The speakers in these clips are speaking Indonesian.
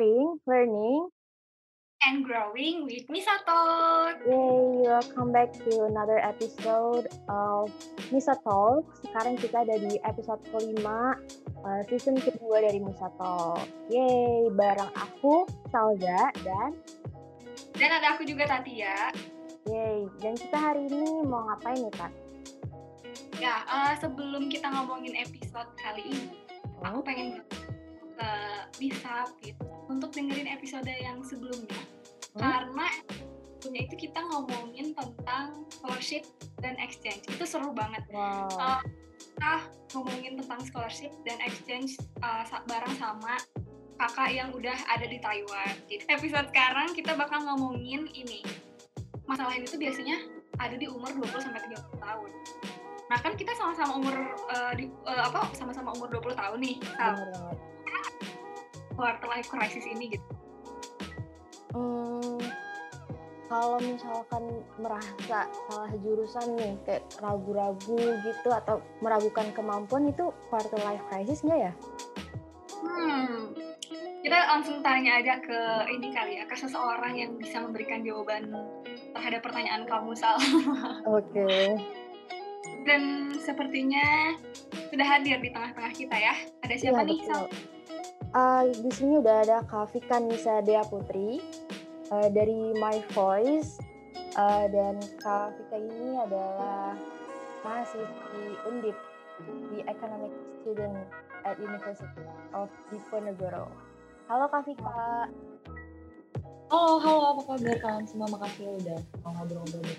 sharing, learning, and growing with Misa Talk. Yay, welcome back to another episode of Misa Talk. Sekarang kita ada di episode kelima, season kedua dari Misa Talk. Yay, bareng aku, Salza, dan ada aku juga, Tati, ya. Yay, dan kita hari ini mau ngapain nih, Tat? Ya, sebelum kita ngomongin episode kali ini, aku pengen Misa gitu untuk dengerin episode yang sebelumnya, karena punya itu kita ngomongin tentang scholarship dan exchange. Itu seru banget. Wow. Kita ngomongin tentang scholarship dan exchange bareng sama kakak yang udah ada di Taiwan. Jadi episode sekarang kita bakal ngomongin ini. Masalah ini tuh biasanya ada di umur 20-30 tahun. Nah kan kita sama-sama umur 20 tahun nih. Quarter life crisis ini gitu. Kalau misalkan merasa salah jurusan nih, kayak ragu-ragu gitu atau meragukan kemampuan, itu quarter life crisis nggak ya? Kita langsung tanya aja ke ini kali ya, ke seseorang yang bisa memberikan jawaban terhadap pertanyaan kamu, Sal. Oke. Dan sepertinya sudah hadir di tengah-tengah kita ya. Ada siapa nih, Sal? Di sini udah ada Kak Fika Nisadea Putri dari My Voice, dan Kak Fika ini adalah mahasiswi Undip, di Economic Student at University of Diponegoro. Halo Kak Fika. Halo, apa kabar kalian semua? Makasih udah mau ngobrol-ngobrol.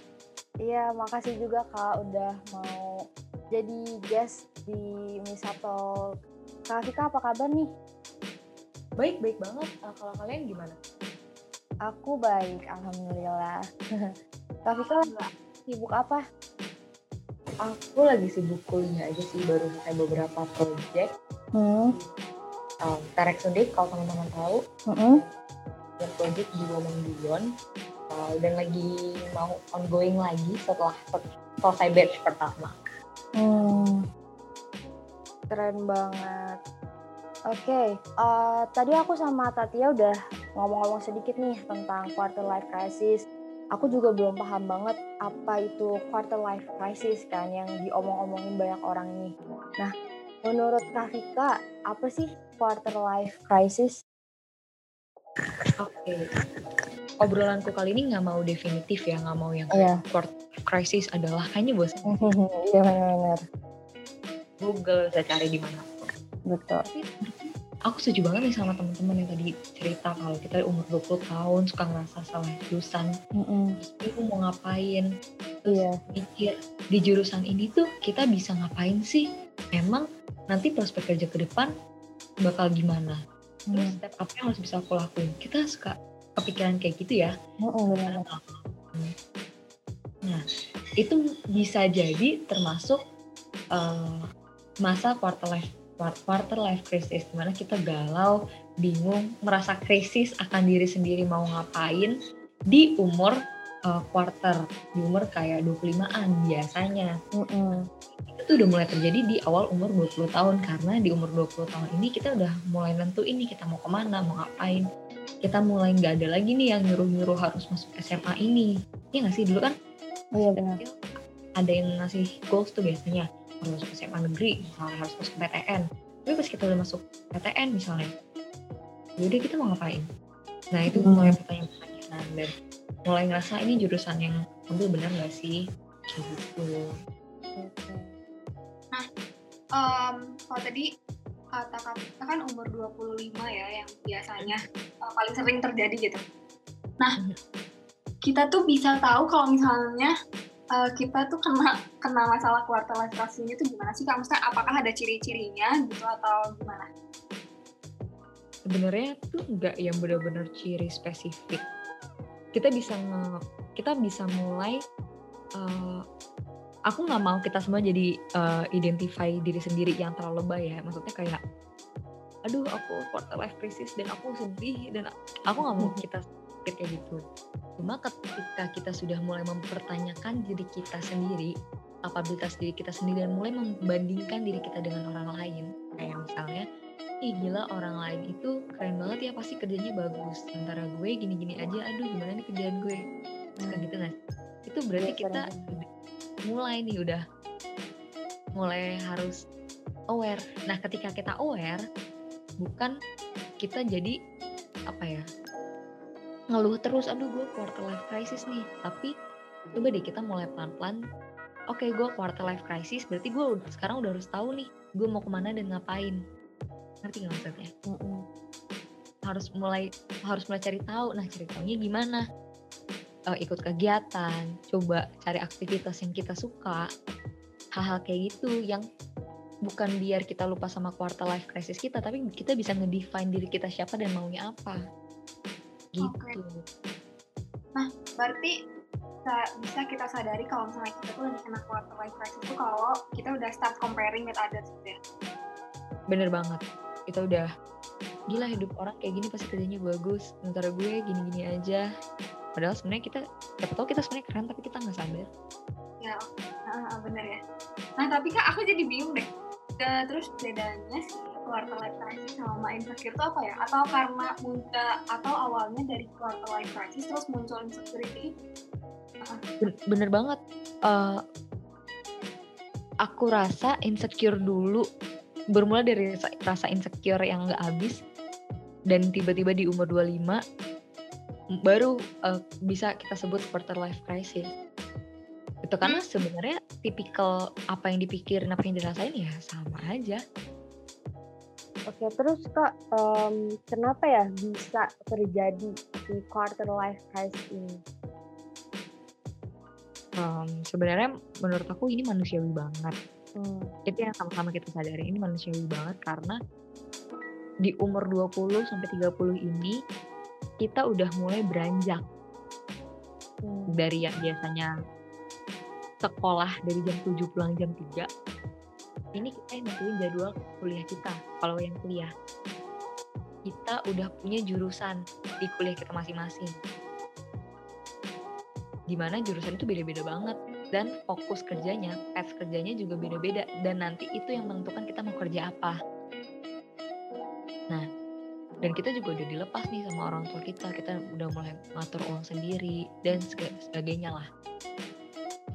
Iya, makasih juga Kak udah mau jadi guest di Misa Talk. Kak Fika apa kabar nih? Baik banget. Kalau kalian gimana? Aku baik, alhamdulillah. Kak Fika sibuk apa? Aku lagi sibuk kuliah aja sih, baru selesai beberapa project. Tarik sundik kalau teman-teman tahu. Dan project di Women Beyond, dan lagi mau ongoing lagi setelah selesai batch pertama. Keren banget. Oke, tadi aku sama Tatia udah ngomong-ngomong sedikit nih tentang quarter life crisis. Aku juga belum paham banget apa itu quarter life crisis kan yang diomong-omongin banyak orang ini. Nah, menurut Kak Fika, apa sih quarter life crisis? Oke, obrolanku kali ini nggak mau definitif ya, nggak mau yang quarter crisis adalah kayaknya bosan. Iya, benar. Google, saya cari di mana. Betul. Aku setuju banget nih sama teman-teman yang tadi cerita kalau kita umur 20 tahun suka ngerasa salah jurusan. Terus bingung mau ngapain. Terus mikir di jurusan ini tuh kita bisa ngapain sih? Emang nanti prospek kerja ke depan bakal gimana? Terus step apa yang harus bisa aku lakuin? Kita suka kepikiran kayak gitu ya. Nah, itu bisa jadi termasuk masa quarter life crisis, dimana kita galau, bingung, merasa krisis akan diri sendiri mau ngapain di umur quarter, di umur kayak 25-an biasanya. Itu tuh udah mulai terjadi di awal umur 20 tahun, karena di umur 20 tahun ini kita udah mulai nentuin nih kita mau kemana, mau ngapain. Kita mulai nggak ada lagi nih yang nyuruh-nyuruh harus masuk SMA ini. Iya nggak sih? Dulu kan benar. Ada yang ngasih goals tuh biasanya. Harus masuk SMA negeri, misalnya harus masuk PTN. Tapi pas kita udah masuk PTN misalnya, yaudah kita mau ngapain? Nah itu mulai pertanyaan dan mulai ngerasa ini jurusan yang ambil benar nggak sih? Gitu. Nah, kalau tadi kita kan umur 25 ya, yang biasanya paling sering terjadi gitu. Nah, kita tuh bisa tahu kalau misalnya kita tuh kena masalah quarter life crisis ini tuh gimana sih? Kamu apakah ada ciri-cirinya gitu atau gimana? Sebenarnya tuh nggak yang benar-benar ciri spesifik. Kita bisa mulai. Aku nggak mau kita semua jadi identify diri sendiri yang terlalu lebay ya. Maksudnya kayak, aduh aku quarter life crisis dan aku sedih dan aku nggak mau kita kayak gitu. Cuma ketika kita sudah mulai mempertanyakan diri kita sendiri, kapabilitas diri kita sendiri, dan mulai membandingkan diri kita dengan orang lain, kayak misalnya ih gila orang lain itu keren banget ya, pasti kerjanya bagus, sementara gue gini-gini aja, aduh gimana nih kerjaan gue, suka gitu kan. Itu berarti kita mulai nih udah mulai harus aware. Nah ketika kita aware, bukan kita jadi apa ya, ngeluh terus, aduh gue quarter life crisis nih, tapi coba deh kita mulai pelan-pelan. Oke, gue quarter life crisis, berarti gue sekarang udah harus tahu nih gue mau kemana dan ngapain, ngerti gak maksudnya? Harus mulai cari tahu. Nah cari tahunya gimana? Ikut kegiatan, coba cari aktivitas yang kita suka, hal-hal kayak gitu yang bukan biar kita lupa sama quarter life crisis kita, tapi kita bisa ngedefine diri kita siapa dan maunya apa gitu. Okay. Nah berarti bisa kita sadari kalau misalnya kita tuh lagi kena quarter life crisis itu kalau kita udah start comparing with others gitu ya. Bener banget, kita udah gila hidup orang kayak gini pasti kerjanya bagus, sementara gue gini-gini aja, padahal sebenarnya kita siapa tahu kita sebenarnya keren tapi kita nggak sadar ya. Bener ya. Nah tapi Kak, aku jadi bingung deh, terus bedanya sih quarter life crisis sama insecure itu apa ya, atau karena muda atau awalnya dari quarter life crisis terus muncul insecurity? Bener banget. Aku rasa insecure dulu, bermula dari rasa insecure yang gak habis, dan tiba-tiba di umur 25 baru bisa kita sebut quarter life crisis itu. Karena sebenarnya tipikal apa yang dipikirin, apa yang dirasain ya sama aja. Oke, terus Kak, kenapa ya bisa terjadi di quarter life crisis ini? Sebenarnya menurut aku ini manusiawi banget. Itu yang sama-sama kita sadari, ini manusiawi banget karena di umur 20 sampai 30 ini kita udah mulai beranjak. Dari yang biasanya sekolah dari jam 7 pulang jam 3. Ini kita yang nentuin jadwal kuliah kita. Kalau yang kuliah, kita udah punya jurusan di kuliah kita masing-masing, dimana jurusan itu beda-beda banget, dan fokus kerjanya, path kerjanya juga beda-beda, dan nanti itu yang menentukan kita mau kerja apa. Nah, dan kita juga udah dilepas nih sama orang tua kita, kita udah mulai ngatur uang sendiri dan sebagainya lah.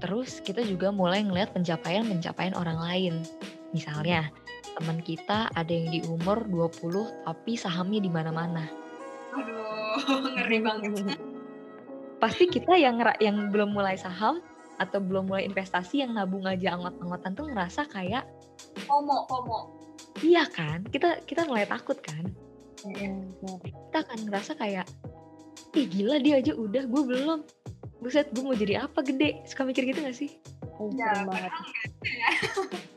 Terus kita juga mulai ngelihat pencapaian-pencapaian orang lain. Misalnya teman kita ada yang di umur 20 tapi sahamnya di mana-mana. Aduh, ngeri banget. Pasti kita yang belum mulai saham atau belum mulai investasi, yang nabung aja anggot-anggotan tuh ngerasa kayak FOMO. Iya kan, kita mulai takut kan. Kita kan ngerasa kayak ih gila dia aja udah, gue belum. Buset, gue mau jadi apa gede? Suka mikir gitu gak sih? Ya, banget.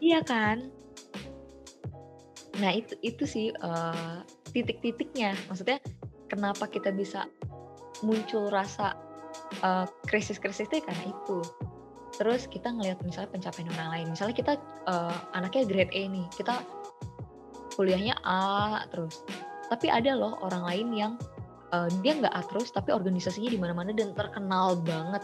Iya kan. Nah itu sih titik-titiknya. Maksudnya kenapa kita bisa muncul rasa krisis-krisisnya karena itu. Terus kita ngelihat misalnya pencapaian orang lain. Misalnya kita anaknya grade A nih, kita kuliahnya A terus. Tapi ada loh orang lain yang dia nggak A terus, tapi organisasinya di mana-mana dan terkenal banget.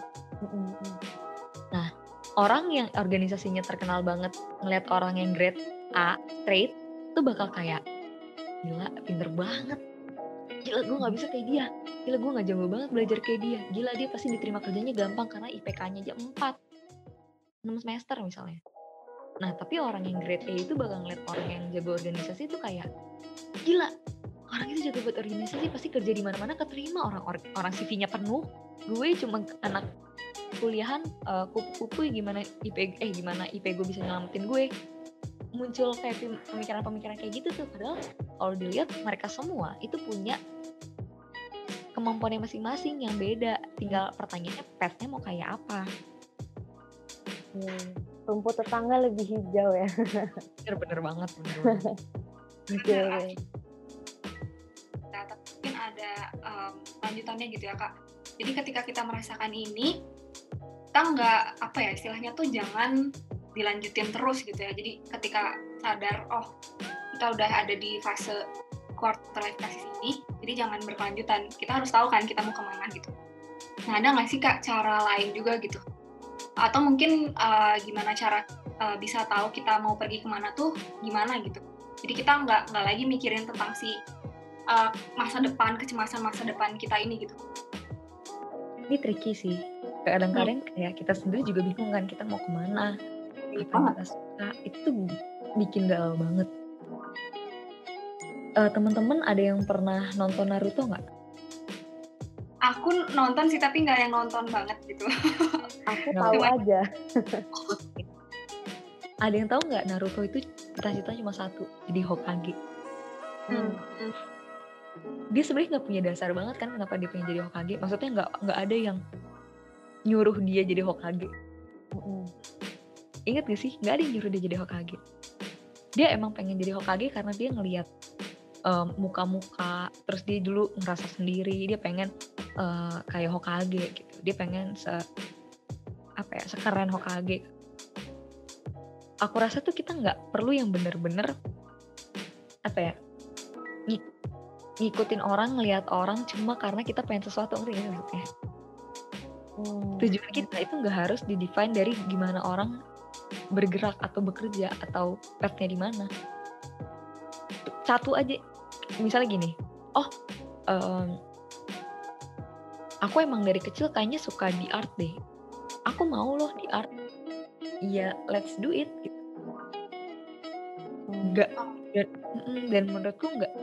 Nah, orang yang organisasinya terkenal banget ngelihat orang yang grade A straight tuh bakal kayak gila, pinter banget. Gila gue gak bisa kayak dia, gila gue gak jago banget belajar kayak dia, gila dia pasti diterima kerjanya gampang karena IPK-nya aja 4 6 semester misalnya. Nah tapi orang yang grade A itu bakal ngeliat orang yang jago organisasi itu kayak gila, orang itu jago buat organisasi, pasti kerja di mana-mana keterima, orang CV-nya penuh, gue cuma anak kuliahan kupu-kupu, gimana IP gue bisa nyelamatin gue. Muncul kayak pemikiran-pemikiran kayak gitu tuh, padahal kalau dilihat mereka semua itu punya kemampuannya masing-masing yang beda, tinggal pertanyaannya path-nya mau kayak apa. Rumput tetangga lebih hijau ya. Bener banget. Okay. Nah, tapi mungkin ada lanjutannya gitu ya Kak, jadi ketika kita merasakan ini kita nggak apa ya istilahnya tuh jangan dilanjutin terus gitu ya. Jadi ketika sadar kita udah ada di fase quarter life crisis ini, jadi jangan berkelanjutan, kita harus tahu kan kita mau kemana gitu. Nah ada nggak sih Kak cara lain juga gitu, atau mungkin gimana cara bisa tahu kita mau pergi kemana tuh gimana gitu? Jadi kita nggak lagi mikirin tentang si masa depan, kecemasan masa depan kita ini gitu. Ini tricky sih. Kadang-kadang kayak kita sendiri juga bingung kan, kita mau kemana, apa yang kita suka, itu bikin galau banget. Teman-teman ada yang pernah nonton Naruto nggak? Aku nonton sih, tapi nggak yang nonton banget gitu. Aku tahu aja. Ada yang tahu nggak Naruto itu cita-citanya cuma satu, jadi Hokage. Dia sebenarnya nggak punya dasar banget kan kenapa dia pengen jadi Hokage. Maksudnya nggak ada yang nyuruh dia jadi Hokage. Ingat gak sih, nggak ada yang nyuruh dia jadi Hokage. Dia emang pengen jadi Hokage karena dia ngelihat muka-muka, terus dia dulu ngerasa sendiri, dia pengen kayak Hokage gitu, dia pengen sekeren Hokage. Aku rasa tuh kita nggak perlu yang bener-bener ngikutin orang, ngelihat orang cuma karena kita pengen sesuatu, ngerti nggak maksudnya? Tujuan kita itu nggak harus di-define dari gimana orang bergerak atau bekerja atau petnya di mana. Satu aja, misalnya gini, aku emang dari kecil kayaknya suka di art deh, aku mau loh di art, ya let's do it gitu. Dan menurutku enggak,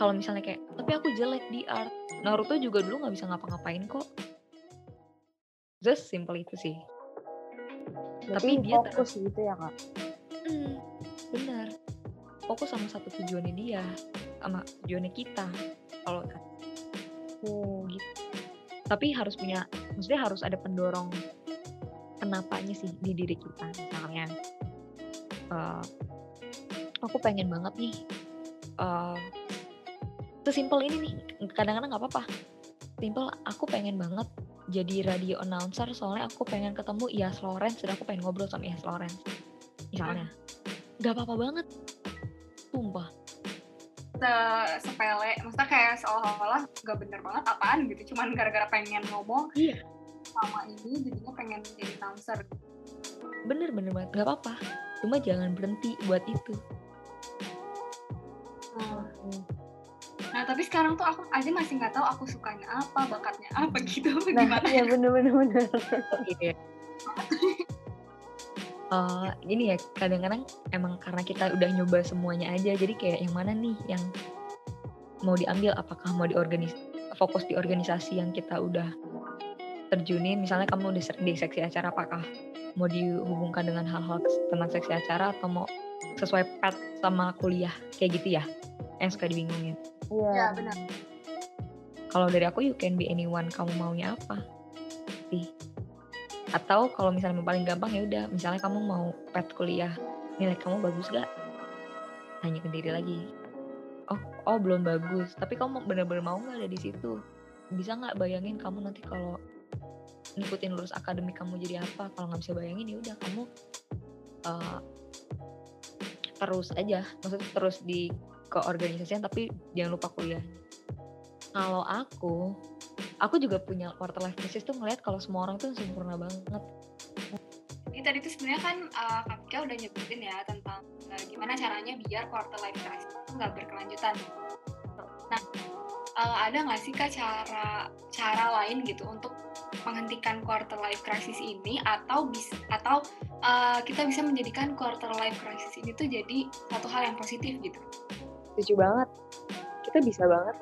kalau misalnya kayak tapi aku jelek di art, Naruto juga dulu nggak bisa ngapa-ngapain kok, just simple itu sih. Berarti tapi dia fokus gitu ya kak? Benar, fokus sama satu tujuannya dia, sama tujuannya kita, kalau gitu. Tapi harus punya, maksudnya harus ada pendorong kenapanya sih di diri kita. Misalnya, aku pengen banget nih, sesimpel ini nih, kadang-kadang nggak apa-apa. Simpel, aku pengen banget jadi radio announcer, soalnya aku pengen ketemu Ias Lawrence, dan aku pengen ngobrol sama Ias Lawrence, misalnya. Nggak apa-apa banget. Tumpah sepele, maksudnya kayak seolah-olah gak bener banget, apaan gitu, cuman gara-gara pengen ngomong sama ini jadinya pengen jadi announcer. Bener-bener banget, gak apa-apa, cuma jangan berhenti buat itu. Nah tapi sekarang tuh aku aja masih gak tahu aku sukanya apa, bakatnya apa gitu. Nah gimana? Ya bener-bener. Ini ya, kadang-kadang emang karena kita udah nyoba semuanya aja, jadi kayak yang mana nih yang mau diambil, apakah mau fokus di organisasi yang kita udah terjunin, misalnya kamu di seksi acara, apakah mau dihubungkan dengan hal-hal tentang seksi acara atau mau sesuai path sama kuliah, kayak gitu ya, yang suka dibingungin. Iya benar. Kalau dari aku, you can be anyone, kamu maunya apa sih? Atau kalau misalnya paling gampang ya udah, misalnya kamu mau pet kuliah, nilai kamu bagus gak? Tanya ke diri lagi. Oh belum bagus. Tapi kamu benar-benar mau nggak ada di situ? Bisa nggak bayangin kamu nanti kalau ngikutin lurus akademik kamu jadi apa? Kalau nggak bisa bayangin ya udah kamu terus aja, maksudnya terus di keorganisasian tapi jangan lupa kuliah. Kalau aku juga punya quarter life crisis tuh ngeliat kalau semua orang tuh sempurna banget. Ini tadi tuh sebenarnya kan Kak Fika udah nyebutin ya tentang gimana caranya biar quarter life crisis itu nggak berkelanjutan. Nah, ada nggak sih Kak cara lain gitu untuk menghentikan quarter life crisis ini, atau kita bisa menjadikan quarter life crisis ini tuh jadi satu hal yang positif gitu? Setuju banget. Kita bisa banget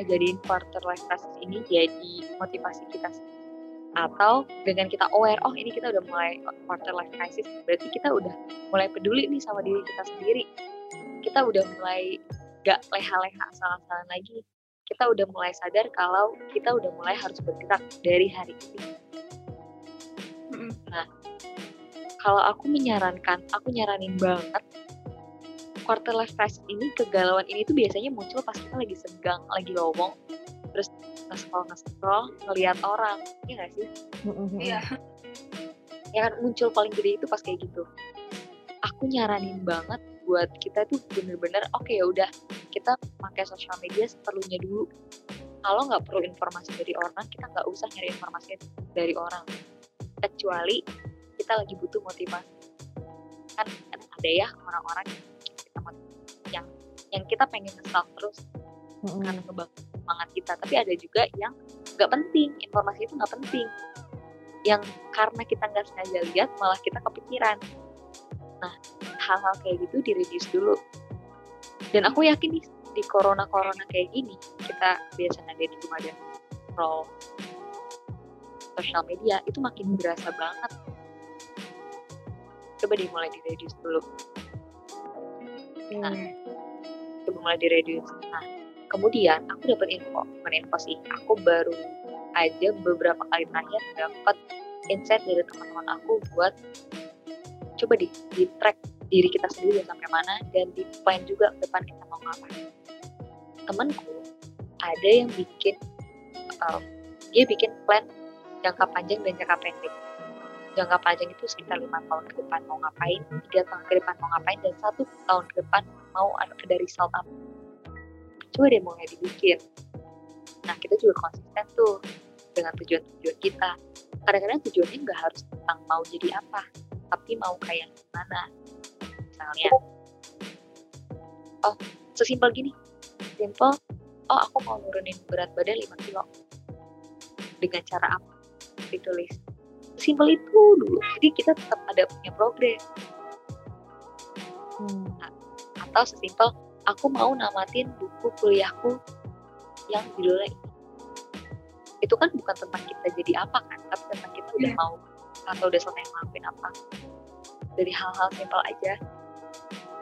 ngejadiin quarter life crisis ini jadi motivasi kita. Atau dengan kita aware, oh ini kita udah mulai quarter life crisis, berarti kita udah mulai peduli nih sama diri kita sendiri. Kita udah mulai gak leha-leha asal-asalan lagi. Kita udah mulai sadar kalau kita udah mulai harus bergerak dari hari ini. Nah, kalau aku nyaranin banget, quarter life crisis ini, kegalauan ini tuh biasanya muncul pas kita lagi senggang, lagi lowong, terus nge-scroll, ngeliat orang, ya nggak sih? Iya. Ya kan, muncul paling gede itu pas kayak gitu. Aku nyaranin banget buat kita tuh bener-bener, ya udah kita pakai sosial media seperlunya dulu. Kalau nggak perlu informasi dari orang, kita nggak usah nyari informasi dari orang, kecuali kita lagi butuh motivasi. Kan ada ya orang-orang yang kita pengen nge-stalk terus karena kebangun semangat kita, tapi ada juga yang nggak penting, informasi itu nggak penting, yang karena kita nggak sengaja lihat malah kita kepikiran. Nah hal-hal kayak gitu di-reduce dulu. Dan aku yakin nih di corona kayak gini kita biasanya ada di rumah dan scroll sosial media itu makin berasa banget. Coba dimulai di-reduce dulu. Nah Nah kemudian aku dapat info sih, aku baru aja beberapa kali terakhir dapat insight dari teman-teman aku buat coba di-track diri kita sendiri sampai mana dan di-plan juga ke depan kita mau ngapain. Temanku ada yang bikin plan jangka panjang dan jangka pendek. Jangka panjang itu sekitar 5 tahun ke depan mau ngapain, 3 tahun ke depan mau ngapain, dan 1 tahun ke depan mau ada result apa. Coba deh mulai dibikin. Nah kita juga konsisten tuh dengan tujuan-tujuan kita. Kadang-kadang tujuannya nggak harus tentang mau jadi apa, tapi mau kayak gimana. Misalnya, oh sesimpel gini, simple, oh aku mau nurunin berat badan 5 kilo. Dengan cara apa? Ditulis. Sesimpel itu dulu. Jadi kita tetap ada punya progres. Atau sesimpel, aku mau namatin buku kuliahku yang judulnya ini. Itu kan bukan tentang kita jadi apa kan, tapi tentang kita udah mau atau udah selesai ngelakuin apa. Dari hal-hal simpel aja,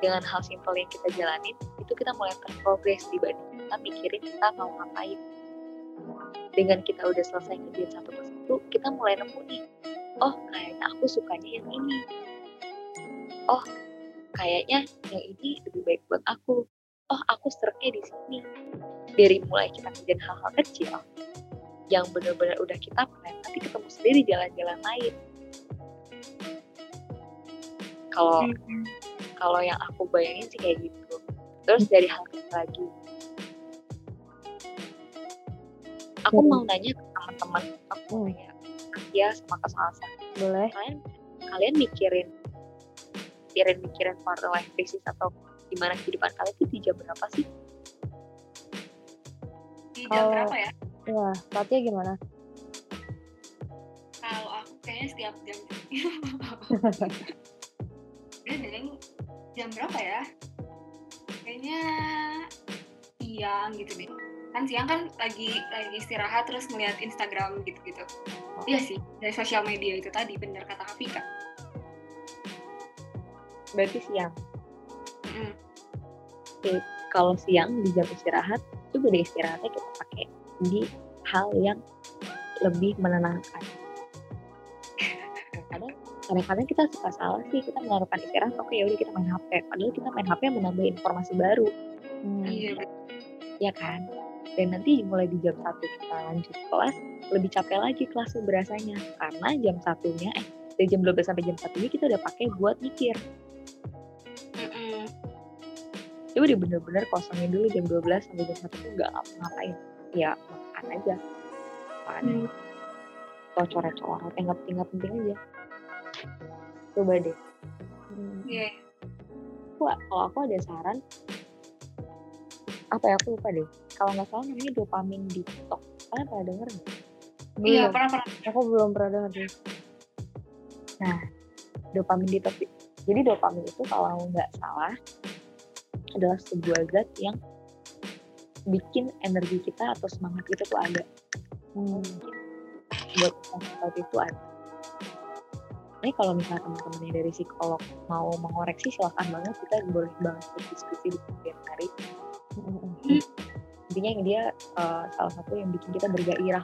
dengan hal simpel yang kita jalanin, itu kita mulai progres dibanding kita mikirin kita mau ngapain. Dengan kita udah selesai ngerjain satu persatu, kita mulai nemu nih, oh kayaknya aku sukanya yang ini, oh kayaknya yang ini lebih baik buat aku, oh aku seretnya di sini. Dari mulai kita ngerjain hal-hal kecil yang benar-benar udah kita plan, tapi ketemu sendiri jalan-jalan lain. Kalau yang aku bayangin sih kayak gitu. Terus dari hal kecil lagi, aku mau nanya ke teman-teman aku ya, Asia sama Kak Salsa. Boleh. Kalian mikirin quarter life crisis atau gimana kehidupan kalian itu di jam berapa sih? Di jam berapa ya? Ya, Fatia gimana? Kalau aku kayaknya setiap jam. Jam berapa ya? Kayaknya siang gitu deh. Kan siang kan lagi istirahat terus ngeliat Instagram gitu-gitu. Iya sih, dari sosial media itu tadi, bener kata Fika. Berarti siang. Oke, kalau siang di jam istirahat, coba deh istirahatnya kita pakai di hal yang lebih menenangkan. Kadang-kadang kita suka salah sih, kita menaruhkan istirahat, oke yaudah kita main HP. Padahal kita main HP yang menambah informasi baru. Iya. Ya kan? Dan nanti mulai di jam 1 kita lanjut kelas, lebih capek lagi kelasnya berasanya, karena jam 1-nya dari jam 12 sampai jam 1 ini kita udah pakai buat mikir. Coba di bener-bener kosongin dulu jam 12 sampai jam 1 tuh gak ngapain. Ya makan aja. Atau coret-coret, ingat-ingat penting aja. Coba deh. Kalau aku ada saran, apa ya, aku lupa deh, kalau nggak salah namanya dopamine detox. Kalian pernah denger nggak? Iya pernah. Aku belum pernah denger sih. Nah dopamine detox, jadi dopamine itu kalau nggak salah adalah sebuah zat yang bikin energi kita atau semangat kita tuh ada. Buat sesuatu itu ada. Ini kalau misalnya teman-teman dari psikolog mau mengoreksi silakan banget, kita boleh banget berdiskusi di kemudian hari. Intinya dia salah satu yang bikin kita bergairah.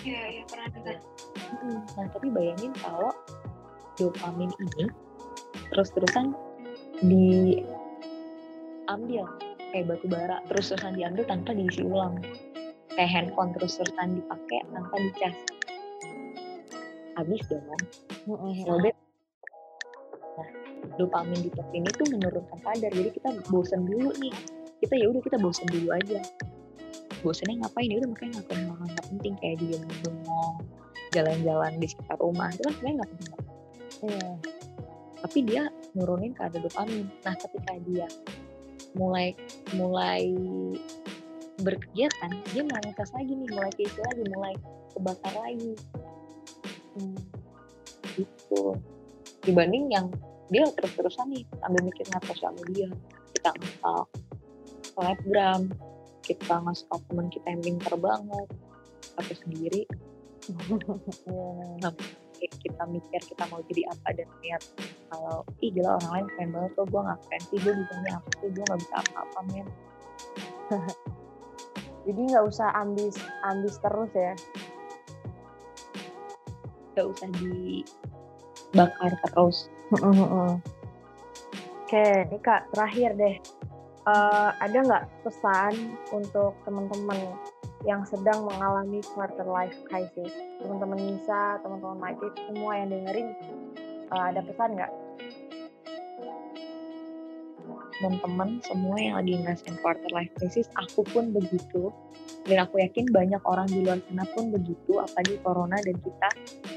Iya pernah dengar. Nah tapi bayangin kalau dopamin ini terus-terusan diambil kayak batu bara, terus-terusan diambil tanpa diisi ulang, kayak handphone terus-terusan dipakai tanpa dicas, habis dong. Dopamin detox ini tuh menurunkan kadar, jadi kita bosen dulu nih, kita bosen dulu aja. Bosennya ngapain? Ya udah makanya ngapain hal-hal nggak penting kayak diem-diem, jalan-jalan di sekitar rumah, itu kan sebenarnya nggak penting. tapi dia nurunin kadar dopamin. Nah, ketika dia mulai berkegiatan, dia mulai ngetes lagi nih, mulai keisi lagi, mulai kebakar lagi. Gitu. Dibanding yang dia terus-terusan nih sambil mikir ngetes sama dia, kita nge-stalk selebgram, kita nge-stalk teman kita yang pinter banget, tapi sendiri. Kita mikir kita mau jadi apa dan lihat kalau gila orang lain keren banget kok, gue nggak keren sih, gue bisanya apa sih, gue nggak bisa apa-apa men. Jadi nggak usah ambis terus ya, nggak usah dibakar terus. Oke, ini Kak terakhir deh, ada nggak pesan untuk teman-teman yang sedang mengalami quarter life crisis? Teman-teman Nisa, teman-teman Majid, semua yang dengerin, ada pesan nggak? Teman-teman semua yang lagi ngerasain quarter life crisis, aku pun begitu, dan aku yakin banyak orang di luar sana pun begitu, apalagi corona dan kita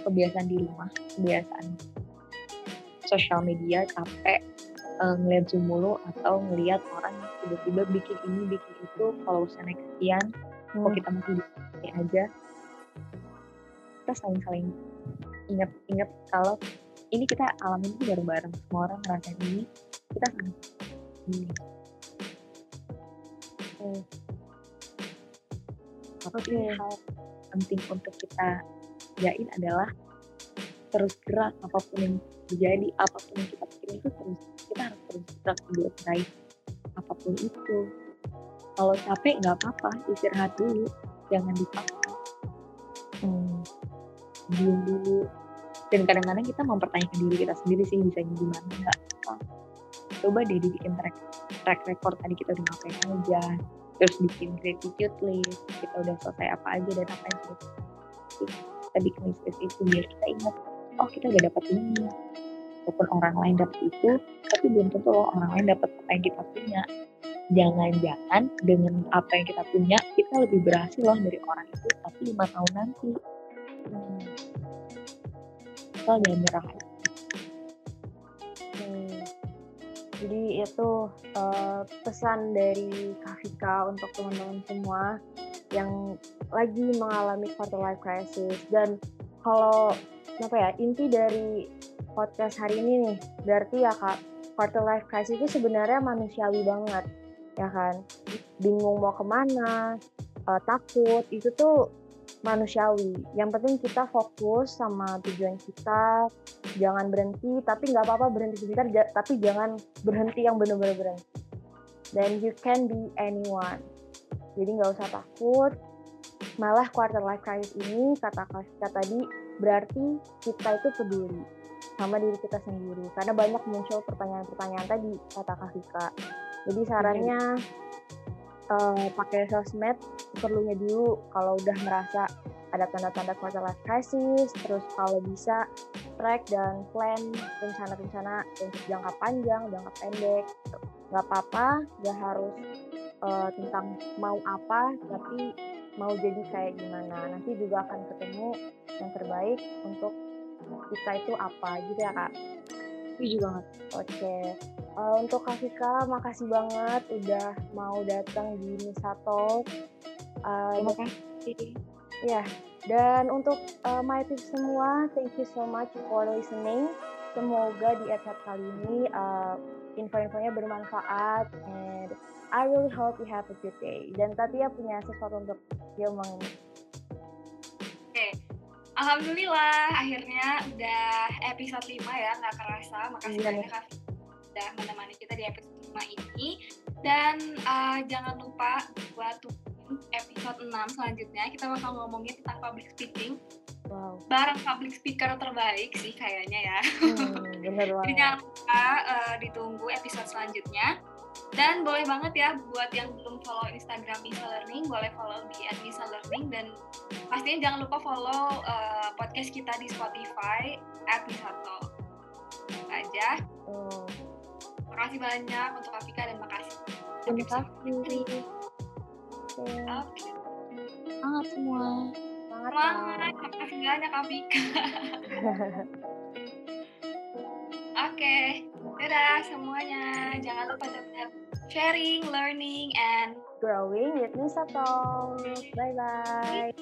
kebiasaan di rumah, kebiasaan sosial media, capek ngeliat Zoom mulu, atau ngeliat orang tiba-tiba bikin ini, bikin itu, kalau usah naik sekian. Kalau kita masih di sini aja, kita saling-saling ingat kalau ini kita alamin itu bareng-bareng, semua orang ngerasain ini, kita sama. Tapi hal penting untuk kita jain adalah terus gerak, apapun yang terjadi, apapun yang kita pikirin itu terus, kita harus terus gerak buat meraih apapun itu. Kalau capek nggak apa-apa, istirahat dulu, jangan dipaksa. Diam dulu. Dan kadang-kadang kita mempertanyakan diri kita sendiri sih, bisanya gimana, nggak apa. Coba deh dibikin track record tadi kita udah ngapain aja, terus bikin gratitude list, kita udah selesai apa aja dan apa yang sudah kita bikin list itu biar kita ingat, oh kita udah dapat ini, walaupun orang lain dapat itu, tapi belum tentu loh orang lain dapat apa yang kita punya. Jangan-jangan dengan apa yang kita punya, kita lebih berhasil loh dari orang itu, tapi 5 tahun nanti. Kita jangan menyerah. Jadi itu pesan dari Kak Fika untuk teman-teman semua yang lagi mengalami quarter life crisis. Dan kalau inti dari podcast hari ini nih, berarti ya Kak, quarter life crisis itu sebenarnya manusiawi banget. Ya kan, bingung mau kemana, takut, itu tuh manusiawi. Yang penting kita fokus sama tujuan kita, jangan berhenti, tapi nggak apa-apa berhenti sebentar, tapi jangan berhenti yang benar-benar berhenti. Then you can be anyone. Jadi nggak usah takut, malah quarter life crisis ini, kata-kata tadi, berarti kita itu peduli sama diri kita sendiri. Karena banyak muncul pertanyaan-pertanyaan tadi, kata-kata Fika. Jadi sarannya pakai sosmed perlunya dulu kalau udah merasa ada tanda-tanda quarter life crisis, terus kalau bisa track dan plan rencana-rencana untuk jangka panjang, jangka pendek. Gak apa-apa, gak harus tentang mau apa, tapi mau jadi kayak gimana. Nanti juga akan ketemu yang terbaik untuk kita itu apa gitu ya Kak. Setuju banget. Oke. Untuk Kak Fika, makasih banget udah mau datang di Misa Talk. Terima kasih. Ya. Dan untuk my tips semua, thank you so much for listening. Semoga di episode kali ini info-infonya bermanfaat. And I really hope you have a good day. Dan Tatia punya sesuatu untuk dia mengenai. Alhamdulillah, akhirnya udah episode 5 ya, gak kerasa. Makasih banyak Kak Fika udah menemani kita di episode 5 ini. Dan jangan lupa buat tungguin episode 6 selanjutnya. Kita bakal ngomongin tentang public speaking. Wow. Barang public speaker terbaik sih kayaknya ya. Bener banget. Jadi jangan lupa ditunggu episode selanjutnya. Dan boleh banget ya buat yang belum follow Instagram Misa Learning, boleh follow di @misalearning, dan pastinya jangan lupa follow podcast kita di Spotify @misatalk aja. Makasih banyak untuk Kak Fika dan makasih. Terima kasih. Oke. Semangat semua. Semangat. Makasih banyak Kak Fika. Oke, dadah semuanya. Jangan lupa tetap sharing, learning, and growing with Misa Talk. Bye-bye.